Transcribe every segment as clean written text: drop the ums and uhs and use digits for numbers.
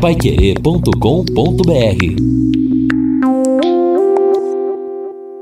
paiquerê.com.br.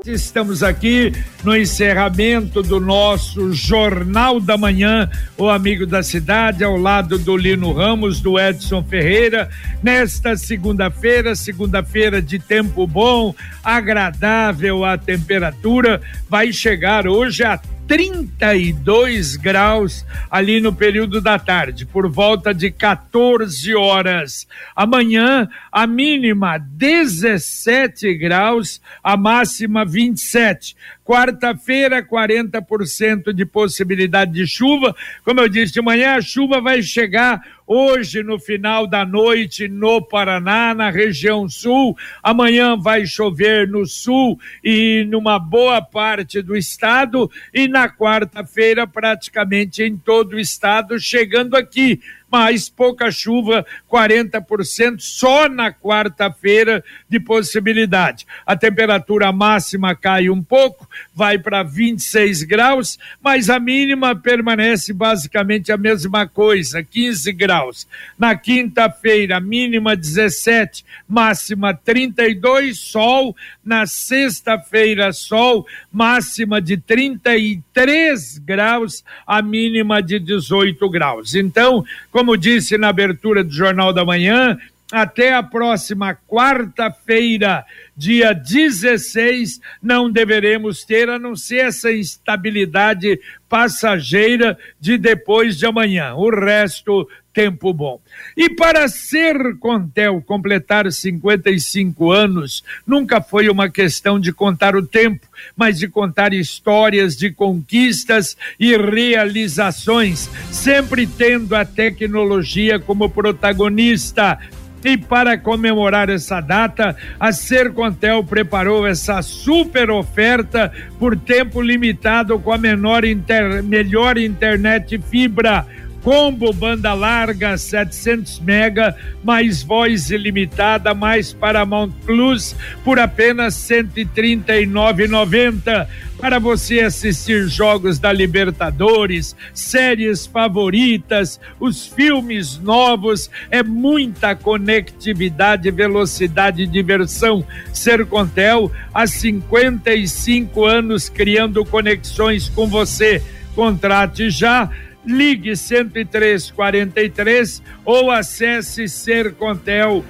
Estamos aqui no encerramento do nosso Jornal da Manhã, o Amigo da Cidade, ao lado do Lino Ramos, do Edson Ferreira, nesta segunda-feira de tempo bom, agradável a temperatura, vai chegar hoje a 32 graus ali no período da tarde, por volta de 14 horas. Amanhã, a mínima 17 graus, a máxima 27. Quarta-feira, 40% de possibilidade de chuva. Como eu disse de manhã, a chuva vai chegar hoje no final da noite no Paraná, na região sul. Amanhã vai chover no sul e numa boa parte do estado. E na quarta-feira, praticamente em todo o estado, chegando aqui. Mas pouca chuva, 40% só na quarta-feira de possibilidade. A temperatura máxima cai um pouco, vai para 26 graus, mas a mínima permanece basicamente a mesma coisa, 15 graus. Na quinta-feira, mínima 17, máxima 32, sol. Na sexta-feira, sol, máxima de 33 graus, a mínima de 18 graus. Então, como disse na abertura do Jornal da Manhã, até a próxima quarta-feira, dia 16, não deveremos ter, a não ser essa instabilidade passageira de depois de amanhã. O resto, tempo bom. E para Sercomtel completar 55 anos, nunca foi uma questão de contar o tempo, mas de contar histórias de conquistas e realizações, sempre tendo a tecnologia como protagonista. E para comemorar essa data, a Sercomtel preparou essa super oferta por tempo limitado com a melhor internet fibra. Combo banda larga 700 mega, mais voz ilimitada, mais Paramount Plus por apenas R$ 139,90. Para você assistir jogos da Libertadores, séries favoritas, os filmes novos, é muita conectividade, velocidade e diversão. Sercomtel, há 55 anos criando conexões com você. Contrate já. Ligue 10343 ou acesse sercomtel.com.br.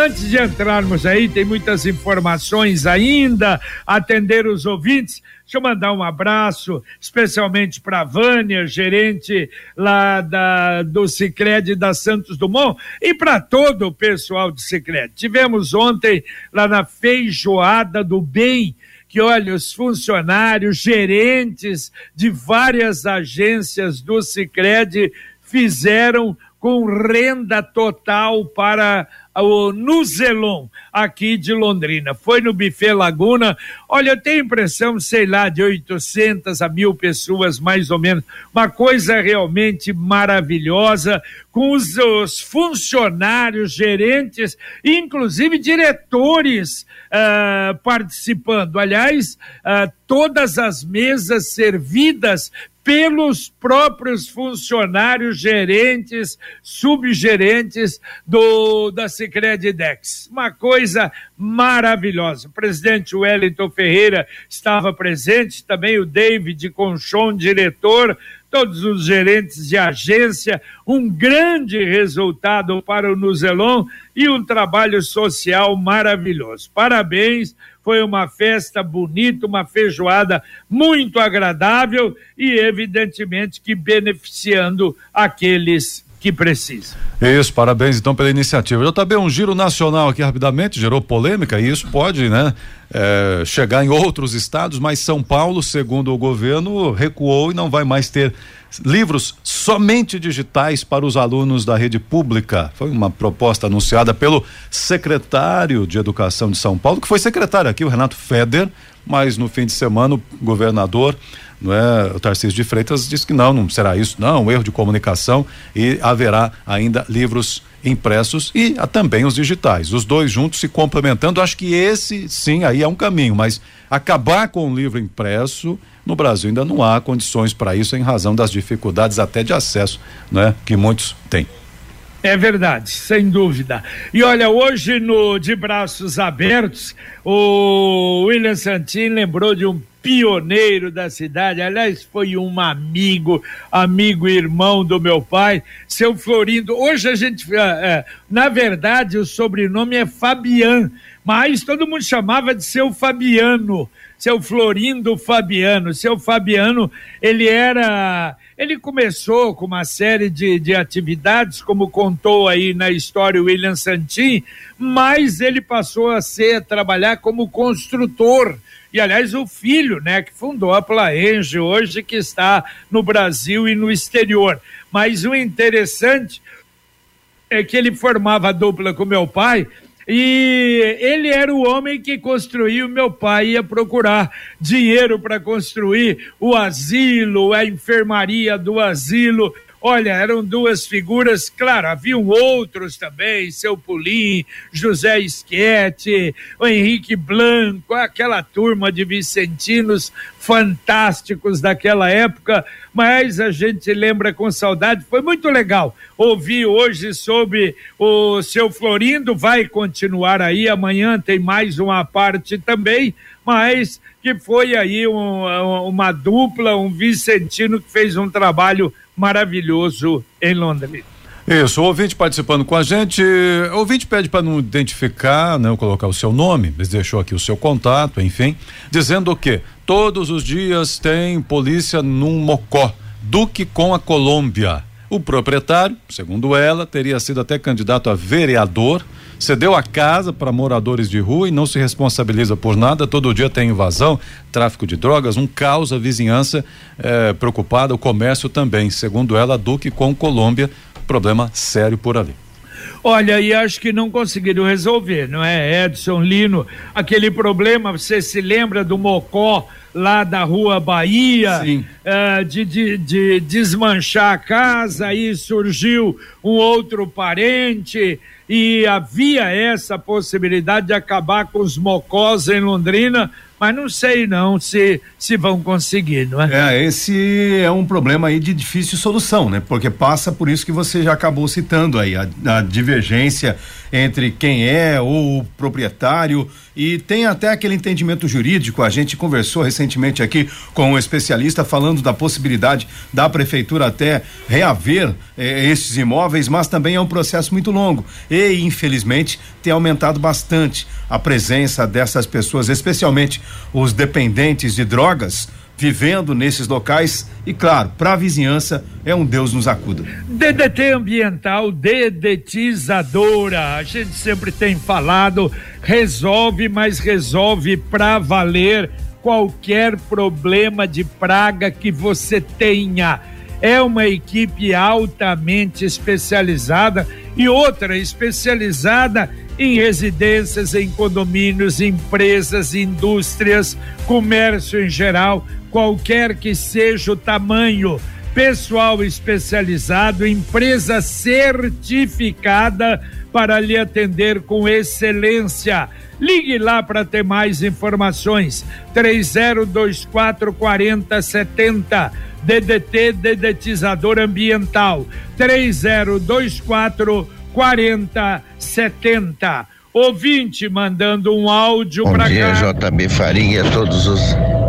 Antes de entrarmos aí, tem muitas informações ainda, atender os ouvintes. Deixa eu mandar um abraço especialmente para a Vânia, gerente lá do Sicredi da Santos Dumont, e para todo o pessoal do Sicredi. Tivemos ontem lá na Feijoada do Bem, que olha, os funcionários, gerentes de várias agências do Sicredi fizeram com renda total para o Nuzelon aqui de Londrina. Foi no Buffet Laguna, olha, eu tenho impressão, sei lá, de 800 a 1.000 pessoas mais ou menos, uma coisa realmente maravilhosa, com os funcionários, gerentes, inclusive diretores participando. Aliás, todas as mesas servidas pelos próprios funcionários, gerentes, subgerentes da Sicredi Dex. Uma coisa maravilhosa. O presidente Wellington Ferreira estava presente, também o David Conchon, diretor, todos os gerentes de agência, um grande resultado para o Nuzelon e um trabalho social maravilhoso. Parabéns, foi uma festa bonita, uma feijoada muito agradável e evidentemente que beneficiando aqueles que precisam. Isso, parabéns então pela iniciativa. Já também um giro nacional aqui rapidamente, gerou polêmica e isso pode, né? Chegar em outros estados, mas São Paulo, segundo o governo, recuou e não vai mais ter livros somente digitais para os alunos da rede pública. Foi uma proposta anunciada pelo secretário de Educação de São Paulo, que foi secretário aqui, o Renato Feder, mas no fim de semana o governador, não é, o Tarcísio de Freitas, disse que não será isso, não, um erro de comunicação e haverá ainda livros impressos e também os digitais, os dois juntos se complementando. Acho que esse sim aí é um caminho, mas acabar com o livro impresso No Brasil ainda não há condições para isso, em razão das dificuldades até de acesso, né, que muitos têm. É verdade, sem dúvida. E olha, hoje no De Braços Abertos, o William Santini lembrou de um pioneiro da cidade, aliás, foi um amigo e irmão do meu pai, seu Florindo. Hoje a gente, na verdade, o sobrenome é Fabiano, mas todo mundo chamava de seu Fabiano, seu Florindo Fabiano. Seu Fabiano, ele começou com uma série de atividades, como contou aí na história o William Santin, mas ele passou a trabalhar como construtor. E, aliás, o filho, né, que fundou a Plaenge hoje, que está no Brasil e no exterior. Mas o interessante é que ele formava a dupla com meu pai. E ele era o homem que construiu, meu pai ia procurar dinheiro para construir o asilo, a enfermaria do asilo. Olha, eram duas figuras, claro, haviam outros também, seu Pulim, José Schietti, o Henrique Blanco, aquela turma de vicentinos fantásticos daquela época, mas a gente lembra com saudade. Foi muito legal ouvir hoje sobre o seu Florindo, vai continuar aí, amanhã tem mais uma parte também, mas que foi aí uma dupla, um vicentino que fez um trabalho maravilhoso em Londres. Isso, o ouvinte participando com a gente. O ouvinte pede para não identificar, não colocar o seu nome, mas deixou aqui o seu contato, enfim, dizendo que todos os dias tem polícia num Mocó, Duque com a Colômbia. O proprietário, segundo ela, teria sido até candidato a vereador, cedeu a casa para moradores de rua e não se responsabiliza por nada. Todo dia tem invasão, tráfico de drogas, um caos, a vizinhança preocupada, o comércio também. Segundo ela, Duque com Colômbia, problema sério por ali. Olha, e acho que não conseguiram resolver, não é, Edson, Lino? Aquele problema, você se lembra do Mocó, lá da Rua Bahia, de desmanchar a casa, aí surgiu um outro parente e havia essa possibilidade de acabar com os mocós em Londrina, mas não sei não se vão conseguir, não é? Esse é um problema aí de difícil solução, né? Porque passa por isso que você já acabou citando aí, a divergência entre quem é o proprietário, e tem até aquele entendimento jurídico. A gente conversou recentemente aqui com um especialista falando da possibilidade da prefeitura até reaver esses imóveis, mas também é um processo muito longo e, infelizmente, tem aumentado bastante a presença dessas pessoas, especialmente os dependentes de drogas, vivendo nesses locais e, claro, para a vizinhança é um Deus nos acuda. DDT ambiental, dedetizadora, a gente sempre tem falado, resolve, mas resolve para valer qualquer problema de praga que você tenha. É uma equipe altamente especializada e outra especializada em residências, em condomínios, empresas, indústrias, comércio em geral, qualquer que seja o tamanho. Pessoal especializado, empresa certificada para lhe atender com excelência. Ligue lá para ter mais informações. 30244070. DDT, dedetizador ambiental. 30244070. Ouvinte mandando um áudio para cá. Bom dia, JB Faria, todos os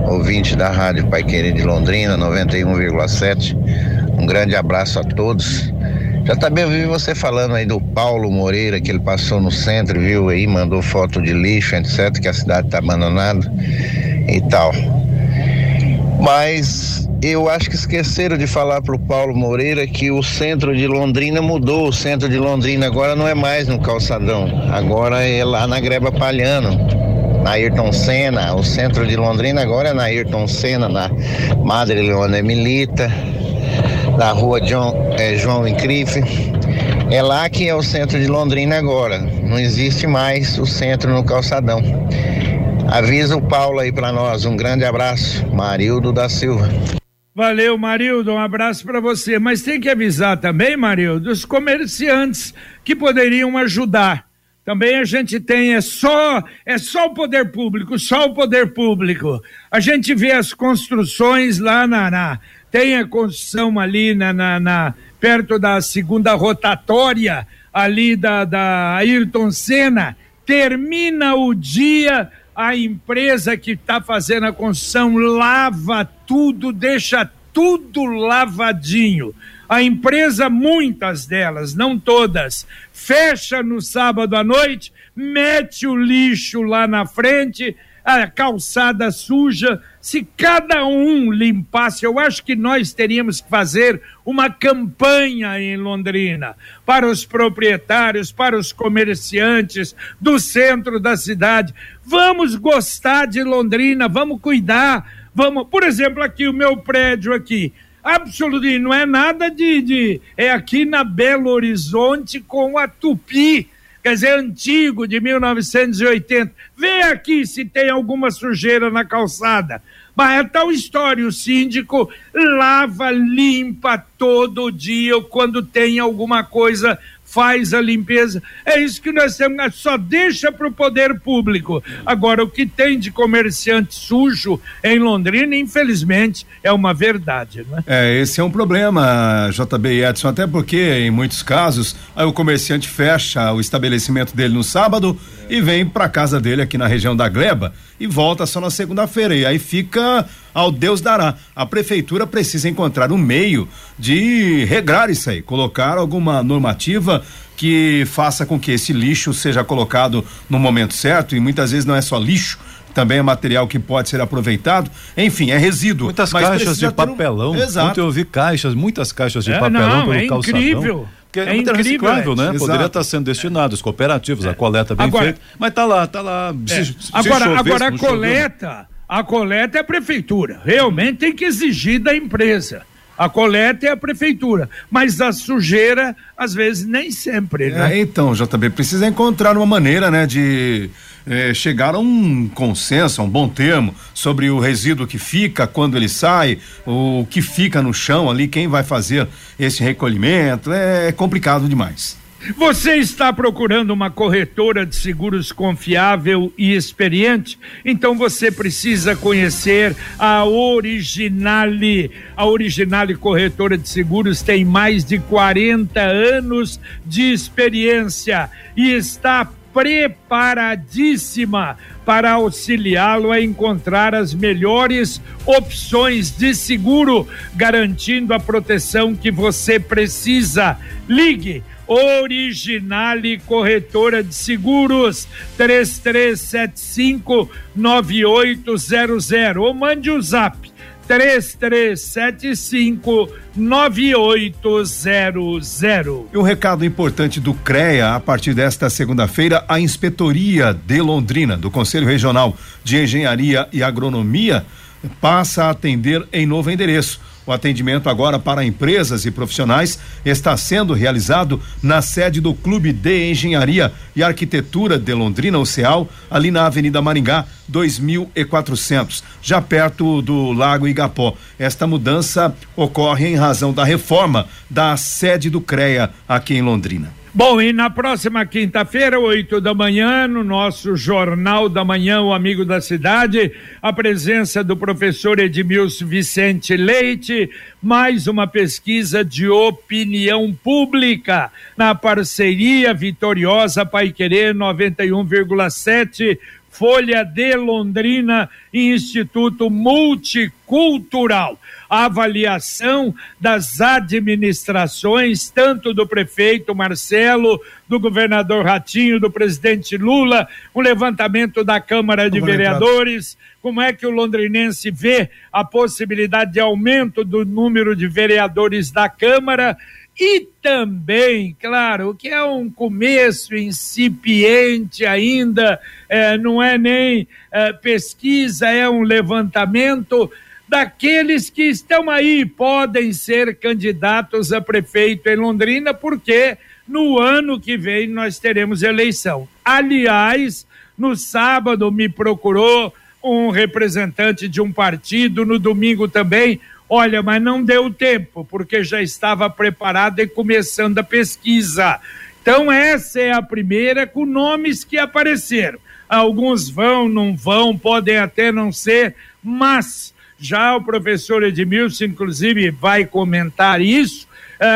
ouvintes da Rádio Paiquerê de Londrina, 91,7. Um grande abraço a todos. JB, eu vi você falando aí do Paulo Moreira, que ele passou no centro, viu aí, mandou foto de lixo, etc, que a cidade tá abandonada e tal. Mas eu acho que esqueceram de falar pro Paulo Moreira que o centro de Londrina mudou. O centro de Londrina agora não é mais no Calçadão, agora é lá na Greba Palhano, na Ayrton Senna. O centro de Londrina agora é na Ayrton Senna, na Madre Leona Emilita, na Rua João Incrife. É lá que é o centro de Londrina agora, não existe mais o centro no Calçadão. Avisa o Paulo aí para nós, um grande abraço, Marildo da Silva. Valeu, Marildo, um abraço para você, mas tem que avisar também, Marildo, os comerciantes que poderiam ajudar, Também a gente tem, é só o poder público, só o poder público. A gente vê as construções lá na tem a construção ali perto da segunda rotatória, ali da Ayrton Senna. Termina o dia, a empresa que está fazendo a construção lava tudo, deixa tudo lavadinho. A empresa, muitas delas, não todas, fecha no sábado à noite, mete o lixo lá na frente, a calçada suja. Se cada um limpasse, eu acho que nós teríamos que fazer uma campanha em Londrina para os proprietários, para os comerciantes do centro da cidade. Vamos gostar de Londrina, vamos cuidar, vamos... Por exemplo, aqui, o meu prédio aqui, absolutamente, não é nada é aqui na Belo Horizonte com a Tupi, quer dizer, antigo, de 1980, vê aqui se tem alguma sujeira na calçada, mas é tal história, o síndico lava, limpa todo dia, quando tem alguma coisa, faz a limpeza. É isso que nós temos, só deixa para o poder público. Agora, o que tem de comerciante sujo em Londrina, infelizmente, é uma verdade, né? Esse é um problema, JB e Edson, até porque em muitos casos aí o comerciante fecha o estabelecimento dele no sábado e vem para casa dele aqui na região da Gleba e volta só na segunda-feira, e aí fica ao Deus dará. A prefeitura precisa encontrar um meio de regrar isso aí, colocar alguma normativa que faça com que esse lixo seja colocado no momento certo, e muitas vezes não é só lixo, também é material que pode ser aproveitado, enfim, é resíduo. Muitas caixas de papelão, exato. Ontem eu vi muitas caixas de papelão pelo calçadão. Incrível. Porque é muito reciclável, né? Exato. Poderia estar sendo destinado, os cooperativos, a coleta bem feita, mas tá lá. É. Se agora a coleta, chover. A coleta é a prefeitura, realmente tem que exigir da empresa. A coleta é a prefeitura, mas a sujeira, às vezes, nem sempre, né? Então, JB, precisa encontrar uma maneira, né, de chegar a um consenso, a um bom termo, sobre o resíduo que fica, quando ele sai, o que fica no chão ali, quem vai fazer esse recolhimento. É complicado demais. Você está procurando uma corretora de seguros confiável e experiente? Então você precisa conhecer a Originale. A Originale Corretora de Seguros tem mais de 40 anos de experiência e está preparadíssima para auxiliá-lo a encontrar as melhores opções de seguro, garantindo a proteção que você precisa. Ligue Originale Corretora de Seguros, 3375-9800, ou mande o zap 3375-9800. E um recado importante do CREA: a partir desta segunda-feira, a Inspetoria de Londrina, do Conselho Regional de Engenharia e Agronomia, passa a atender em novo endereço. O atendimento agora para empresas e profissionais está sendo realizado na sede do Clube de Engenharia e Arquitetura de Londrina, o CEAL, ali na Avenida Maringá, 2400, já perto do Lago Igapó. Esta mudança ocorre em razão da reforma da sede do CREA aqui em Londrina. Bom, e na próxima quinta-feira, 8h, no nosso Jornal da Manhã, o Amigo da Cidade, a presença do professor Edmilson Vicente Leite, mais uma pesquisa de opinião pública, na parceria vitoriosa Paiquerê 91,7, Folha de Londrina e Instituto Multicultural. A avaliação das administrações, tanto do prefeito Marcelo, do governador Ratinho, do presidente Lula, um levantamento da Câmara de Vereadores, como é que o londrinense vê a possibilidade de aumento do número de vereadores da Câmara. E também, claro, que é um começo incipiente ainda, não é nem pesquisa, é um levantamento daqueles que estão aí, podem ser candidatos a prefeito em Londrina, porque no ano que vem nós teremos eleição. Aliás, no sábado me procurou um representante de um partido, no domingo também. Olha, mas não deu tempo, porque já estava preparado e começando a pesquisa. Então essa é a primeira, com nomes que apareceram. Alguns vão, não vão, podem até não ser, mas já o professor Edmilson, inclusive, vai comentar isso.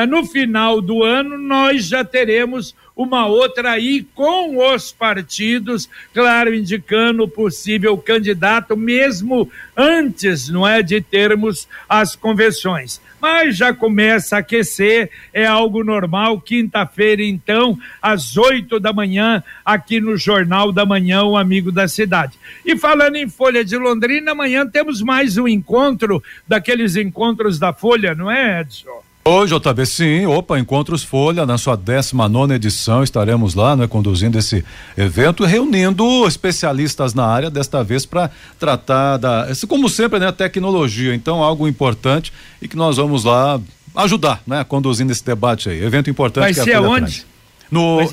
No final do ano, nós já teremos uma outra aí com os partidos, claro, indicando o possível candidato, mesmo antes, não é, de termos as convenções. Mas já começa a aquecer, é algo normal. Quinta-feira, então, às 8h, aqui no Jornal da Manhã, o Amigo da Cidade. E falando em Folha de Londrina, amanhã temos mais um encontro, daqueles encontros da Folha, não é, Edson? Hoje, JB, sim, Encontros Folha, na sua 19ª edição, estaremos lá, né, conduzindo esse evento, reunindo especialistas na área, desta vez para tratar da, como sempre, né, tecnologia. Então, algo importante e que nós vamos lá ajudar, né, conduzindo esse debate aí. Evento importante. Vai ser aonde?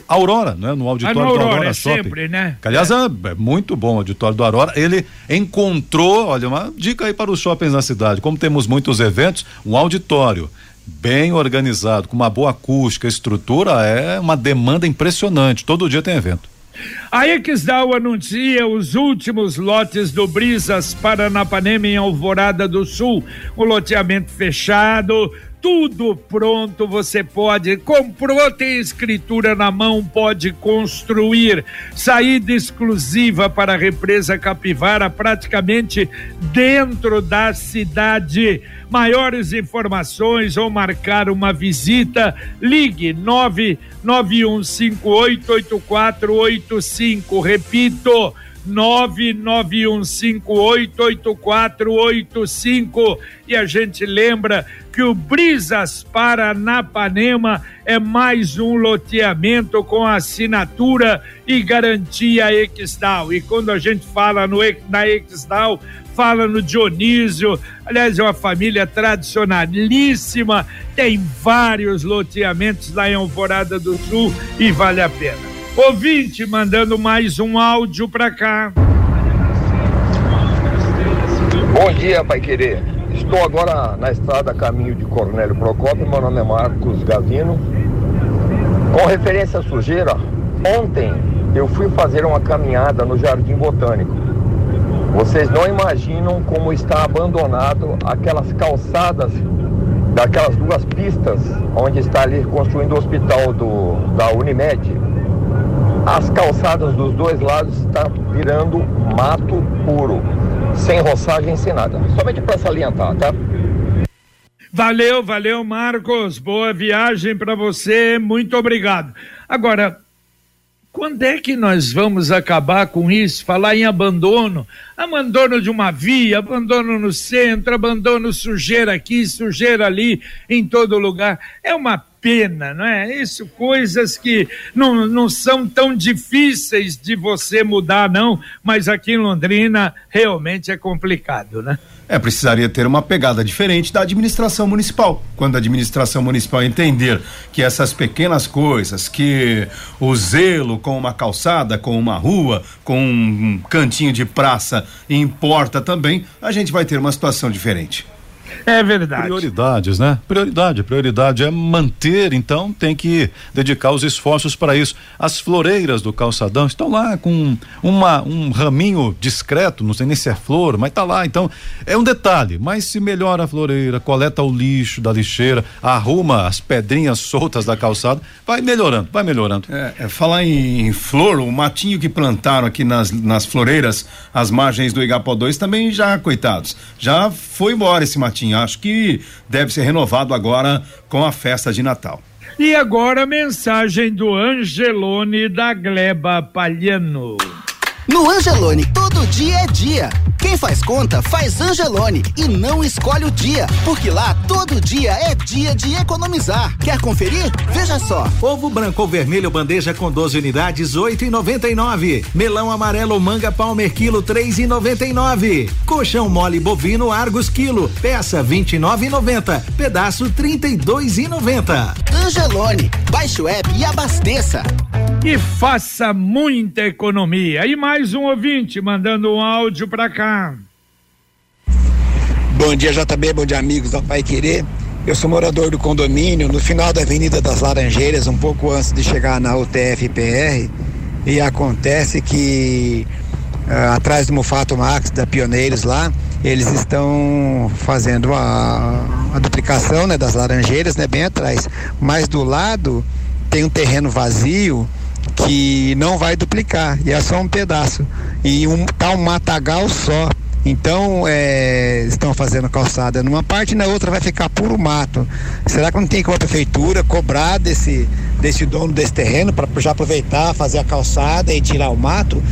Aurora, né? No auditório no Aurora, do Aurora Shopping. Sempre, né? Que, aliás, é muito bom o auditório do Aurora. Ele encontrou, olha, uma dica aí para os shoppings na cidade. Como temos muitos eventos, um auditório bem organizado, com uma boa acústica, estrutura, é uma demanda impressionante. Todo dia tem evento. A XDAO anuncia os últimos lotes do Brisas Paranapanema em Alvorada do Sul. O loteamento fechado, tudo pronto, você pode, comprou, tem escritura na mão, pode construir. Saída exclusiva para a represa Capivara, praticamente dentro da cidade. Maiores informações ou marcar uma visita, ligue 991588485, repito, 991588485. E a gente lembra que o Brisas Paranapanema é mais um loteamento com assinatura e garantia XDAO. E quando a gente fala na XDAO, fala no Dionísio, aliás, é uma família tradicionalíssima, tem vários loteamentos lá em Alvorada do Sul e vale a pena. Ouvinte mandando mais um áudio pra cá. Bom dia, Pai Querer. Estou agora na estrada caminho de Cornélio Procópio, meu nome é Marcos Gavino. Com referência à sujeira, ontem eu fui fazer uma caminhada no Jardim Botânico. Vocês não imaginam como está abandonado aquelas calçadas daquelas duas pistas onde está ali construindo o hospital da Unimed. As calçadas dos dois lados estão virando mato puro, sem roçagem, sem nada. Somente para salientar, tá? Valeu, Marcos. Boa viagem para você. Muito obrigado. Agora, quando é que nós vamos acabar com isso? Falar em abandono? Abandono de uma via, abandono no centro, abandono sujeira aqui, sujeira ali, em todo lugar. É uma pena, não é? Isso, coisas que não são tão difíceis de você mudar, não, mas aqui em Londrina realmente é complicado, né? Precisaria ter uma pegada diferente da administração municipal. Quando a administração municipal entender que essas pequenas coisas, que o zelo com uma calçada, com uma rua, com um cantinho de praça importa também, a gente vai ter uma situação diferente. É verdade. Prioridades, né? Prioridade é manter, então tem que dedicar os esforços para isso. As floreiras do calçadão estão lá com um raminho discreto, não sei nem se é flor, mas tá lá, então é um detalhe, mas se melhora a floreira, coleta o lixo da lixeira, arruma as pedrinhas soltas da calçada, vai melhorando. Falar em flor, o matinho que plantaram aqui nas floreiras, as margens do Igapó 2 também já, coitados, já foi embora esse matinho. Acho que deve ser renovado agora com a festa de Natal. E agora a mensagem do Angelone, da Gleba Palhano. No Angelone, todo dia é dia. Quem faz conta, faz Angelone e não escolhe o dia, porque lá todo dia é dia de economizar. Quer conferir? Veja só. Ovo branco ou vermelho bandeja com 12 unidades, R$8,99. Melão amarelo manga Palmer quilo, R$3,99. Coxão mole bovino Argus quilo, peça R$29,90, pedaço R$32,90. Angelone, baixe o app e abasteça. E faça muita economia. E mais um ouvinte mandando um áudio pra cá. Bom dia, JB, bom dia, amigos da Pai Querer. Eu sou morador do condomínio, no final da Avenida das Laranjeiras, um pouco antes de chegar na UTF-PR, e acontece que atrás do Mufato Max, da Pioneiros lá, eles estão fazendo a duplicação, né, das Laranjeiras, né, bem atrás. Mas do lado tem um terreno vazio que não vai duplicar, e é só um pedaço. E tá um matagal só. Então, estão fazendo calçada numa parte e na outra vai ficar puro mato. Será que não tem como a prefeitura cobrar desse dono desse terreno para já aproveitar, fazer a calçada e tirar o mato?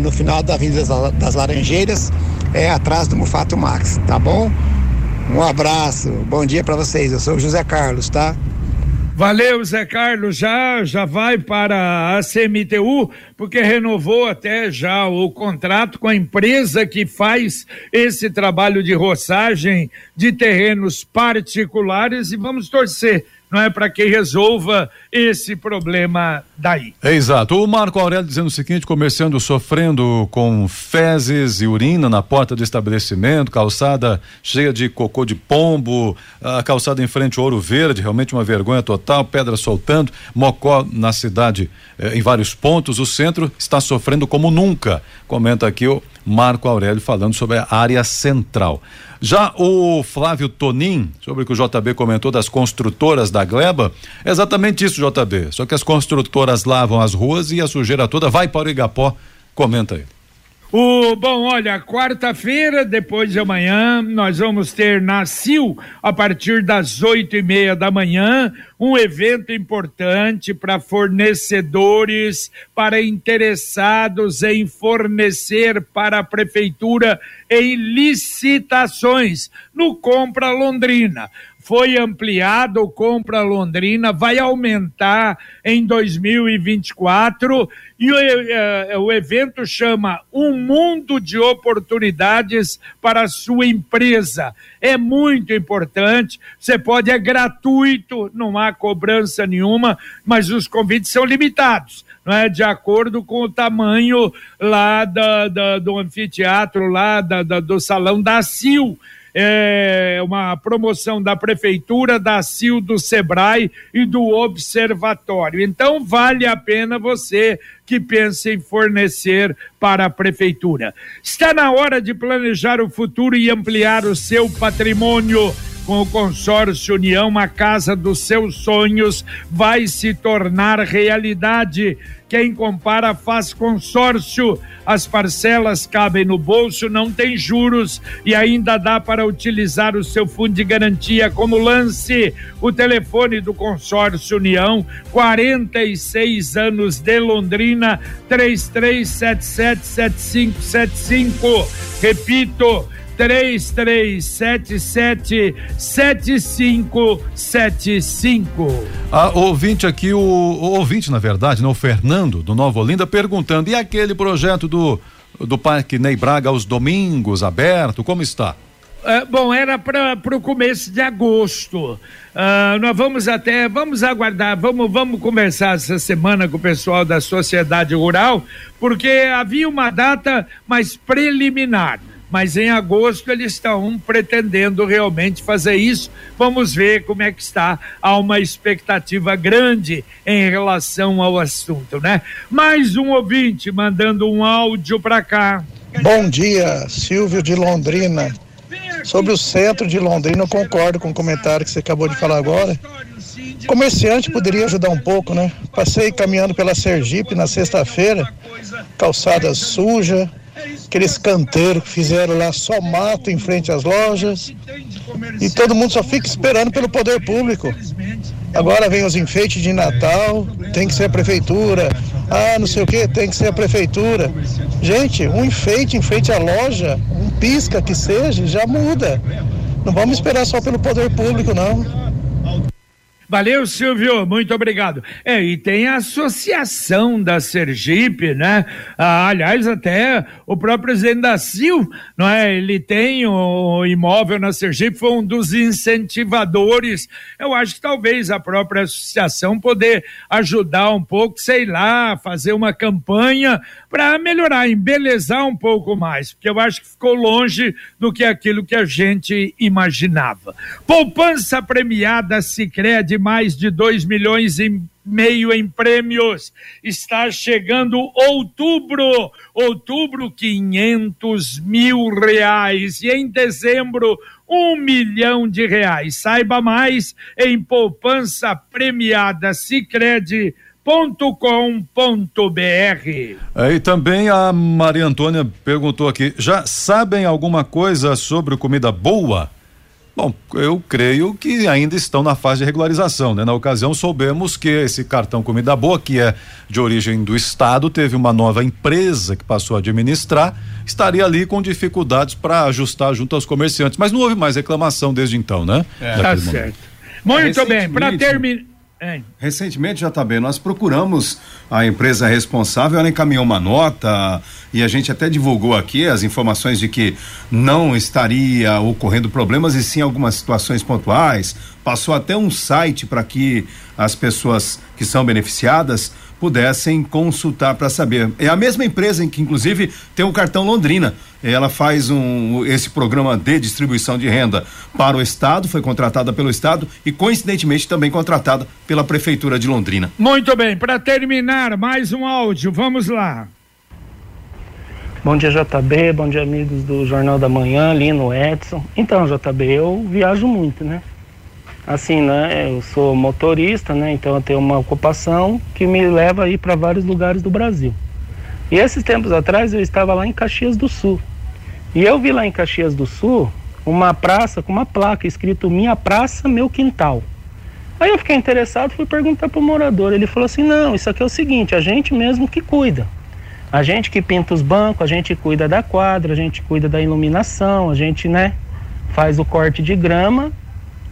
No final da Avenida das Laranjeiras, atrás do Mufato Max, tá bom? Um abraço, bom dia para vocês. Eu sou o José Carlos, tá? Valeu, Zé Carlos, já vai para a CMTU, porque renovou até já o contrato com a empresa que faz esse trabalho de roçagem de terrenos particulares, e vamos torcer, não é, para que resolva esse problema daí. Exato. O Marco Aurélio dizendo o seguinte: comerciando sofrendo com fezes e urina na porta do estabelecimento, calçada cheia de cocô de pombo, a calçada em frente ao Ouro Verde, realmente uma vergonha total, pedra soltando, Mocó na cidade, em vários pontos, o centro está sofrendo como nunca, comenta aqui o Marco Aurélio falando sobre a área central. Já o Flávio Tonin, sobre o que o JB comentou das construtoras da gleba, é exatamente isso, JB, só que as construtoras lavam as ruas e a sujeira toda vai para o Igapó, comenta aí. Olha, quarta-feira, depois de amanhã, nós vamos ter na CIL, a partir das 8:30 da manhã, um evento importante para fornecedores, para interessados em fornecer para a prefeitura em licitações no Compra Londrina. Foi ampliado o Compra Londrina, vai aumentar em 2024, e o evento chama Um Mundo de Oportunidades para a sua empresa. É muito importante, você pode, é gratuito, não há cobrança nenhuma, mas os convites são limitados, não é? De acordo com o tamanho lá do anfiteatro, lá do salão da CIL. É uma promoção da Prefeitura, da CIL, do SEBRAE e do Observatório. Então, vale a pena você que pensa em fornecer para a Prefeitura. Está na hora de planejar o futuro e ampliar o seu patrimônio. Com o consórcio União, a casa dos seus sonhos vai se tornar realidade. Quem compara faz consórcio. As parcelas cabem no bolso, não tem juros e ainda dá para utilizar o seu fundo de garantia como lance. O telefone do consórcio União, 46 anos de Londrina, 33777575. Repito, 33777575. O ouvinte, na verdade, não, o Fernando, do Nova Olinda, perguntando: e aquele projeto do Parque Ney Braga aos domingos aberto, como está? Era para o começo de agosto. Nós vamos aguardar, vamos conversar essa semana com o pessoal da Sociedade Rural, porque havia uma data mais preliminar. Mas em agosto eles estão pretendendo realmente fazer isso. Vamos ver como é que está. Há uma expectativa grande em relação ao assunto, né? Mais um ouvinte mandando um áudio para cá. Bom dia, Silvio de Londrina. Sobre o centro de Londrina, eu concordo com o comentário que você acabou de falar agora. O comerciante poderia ajudar um pouco, né? Passei caminhando pela Sergipe na sexta-feira, calçada suja, aqueles canteiros que fizeram lá, só mato em frente às lojas, e todo mundo só fica esperando pelo poder público. Agora vem os enfeites de Natal, tem que ser a prefeitura, não sei o que, tem que ser a prefeitura. Gente, um enfeite em frente à loja, um pisca que seja, já muda. Não vamos esperar só pelo poder público, não. Valeu, Silvio, muito obrigado. É, e tem a Associação da Sergipe, né? Ah, aliás, até o próprio presidente da CIL, não é? Ele tem o imóvel na Sergipe, foi um dos incentivadores. Eu acho que talvez a própria associação poder ajudar um pouco, sei lá, fazer uma campanha para melhorar, embelezar um pouco mais, porque eu acho que ficou longe do que aquilo que a gente imaginava. Poupança premiada Sicredi, mais de 2,5 milhões em prêmios, está chegando outubro, 500 mil reais, e em dezembro 1 milhão de reais. Saiba mais em poupança premiada Sicredi.com.br. E também a Maria Antônia perguntou aqui, já sabem alguma coisa sobre Comida Boa? Bom, eu creio que ainda estão na fase de regularização, né? Na ocasião, soubemos que esse cartão Comida Boa, que é de origem do Estado, teve uma nova empresa que passou a administrar, estaria ali com dificuldades para ajustar junto aos comerciantes, mas não houve mais reclamação desde então, né? É. Tá certo. Muito bem, para terminar... Recentemente, JB, nós procuramos a empresa responsável, ela encaminhou uma nota e a gente até divulgou aqui as informações de que não estaria ocorrendo problemas e sim algumas situações pontuais. Passou até um site para que as pessoas que são beneficiadas pudessem consultar para saber. É a mesma empresa em que inclusive tem o cartão Londrina. Ela faz esse programa de distribuição de renda para o Estado, foi contratada pelo Estado e coincidentemente também contratada pela Prefeitura de Londrina. Muito bem, para terminar, mais um áudio, vamos lá. Bom dia, JB, bom dia, amigos do Jornal da Manhã, Lino, Edson. Então, JB, eu viajo muito, né? Assim, né? Eu sou motorista, né? Então eu tenho uma ocupação que me leva aí para vários lugares do Brasil. E esses tempos atrás eu estava lá em Caxias do Sul. E eu vi lá em Caxias do Sul uma praça com uma placa escrito Minha Praça, Meu Quintal. Aí eu fiquei interessado, fui perguntar pro morador. Ele falou assim, não, isso aqui é o seguinte, a gente mesmo que cuida. A gente que pinta os bancos, a gente cuida da quadra, a gente cuida da iluminação, a gente, né, faz o corte de grama,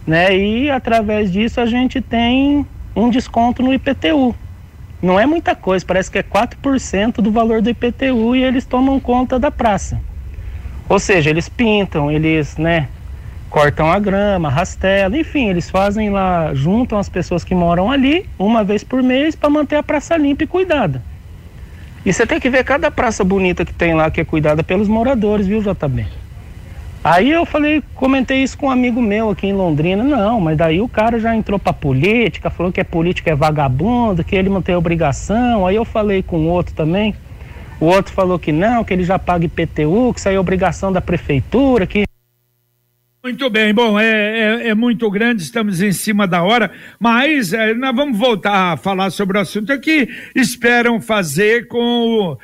né? E através disso a gente tem um desconto no IPTU. Não é muita coisa, parece que é 4% do valor do IPTU e eles tomam conta da praça. Ou seja, eles pintam, eles, né, cortam a grama, rastelam, enfim, eles fazem lá, juntam as pessoas que moram ali uma vez por mês para manter a praça limpa e cuidada. E você tem que ver cada praça bonita que tem lá, que é cuidada pelos moradores, viu, JB? Aí eu falei, comentei isso com um amigo meu aqui em Londrina, não, mas daí o cara já entrou pra política, falou que a política é vagabundo, que ele não tem obrigação. Aí eu falei com outro também, o outro falou que não, que ele já paga IPTU, que isso aí é obrigação da prefeitura, que... Muito bem, bom, é muito grande, estamos em cima da hora, mas nós vamos voltar a falar sobre o assunto que esperam fazer com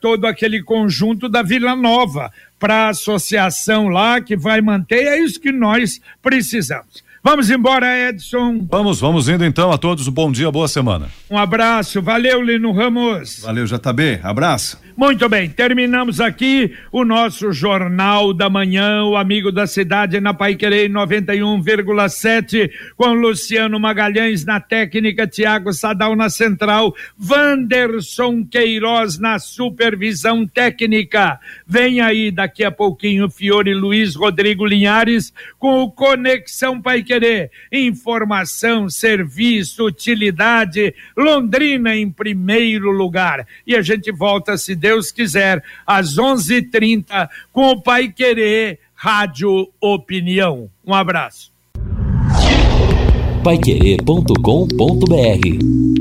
todo aquele conjunto da Vila Nova, para a associação lá que vai manter, é isso que nós precisamos. Vamos embora, Edson. Vamos indo então, a todos, bom dia, boa semana. Um abraço, valeu, Lino Ramos. Valeu, JB, abraço. Muito bem, terminamos aqui o nosso Jornal da Manhã, o Amigo da Cidade na Pai Querer 91,7, com Luciano Magalhães na técnica, Tiago Sadal na central, Wanderson Queiroz na supervisão técnica. Vem aí daqui a pouquinho Fiore Luiz Rodrigo Linhares com o Conexão Pai Querer. Informação, serviço, utilidade, Londrina em primeiro lugar. E a gente volta, se Deus quiser, às 11h30 com o Pai Querer Rádio Opinião. Um abraço. paiquerê.com.br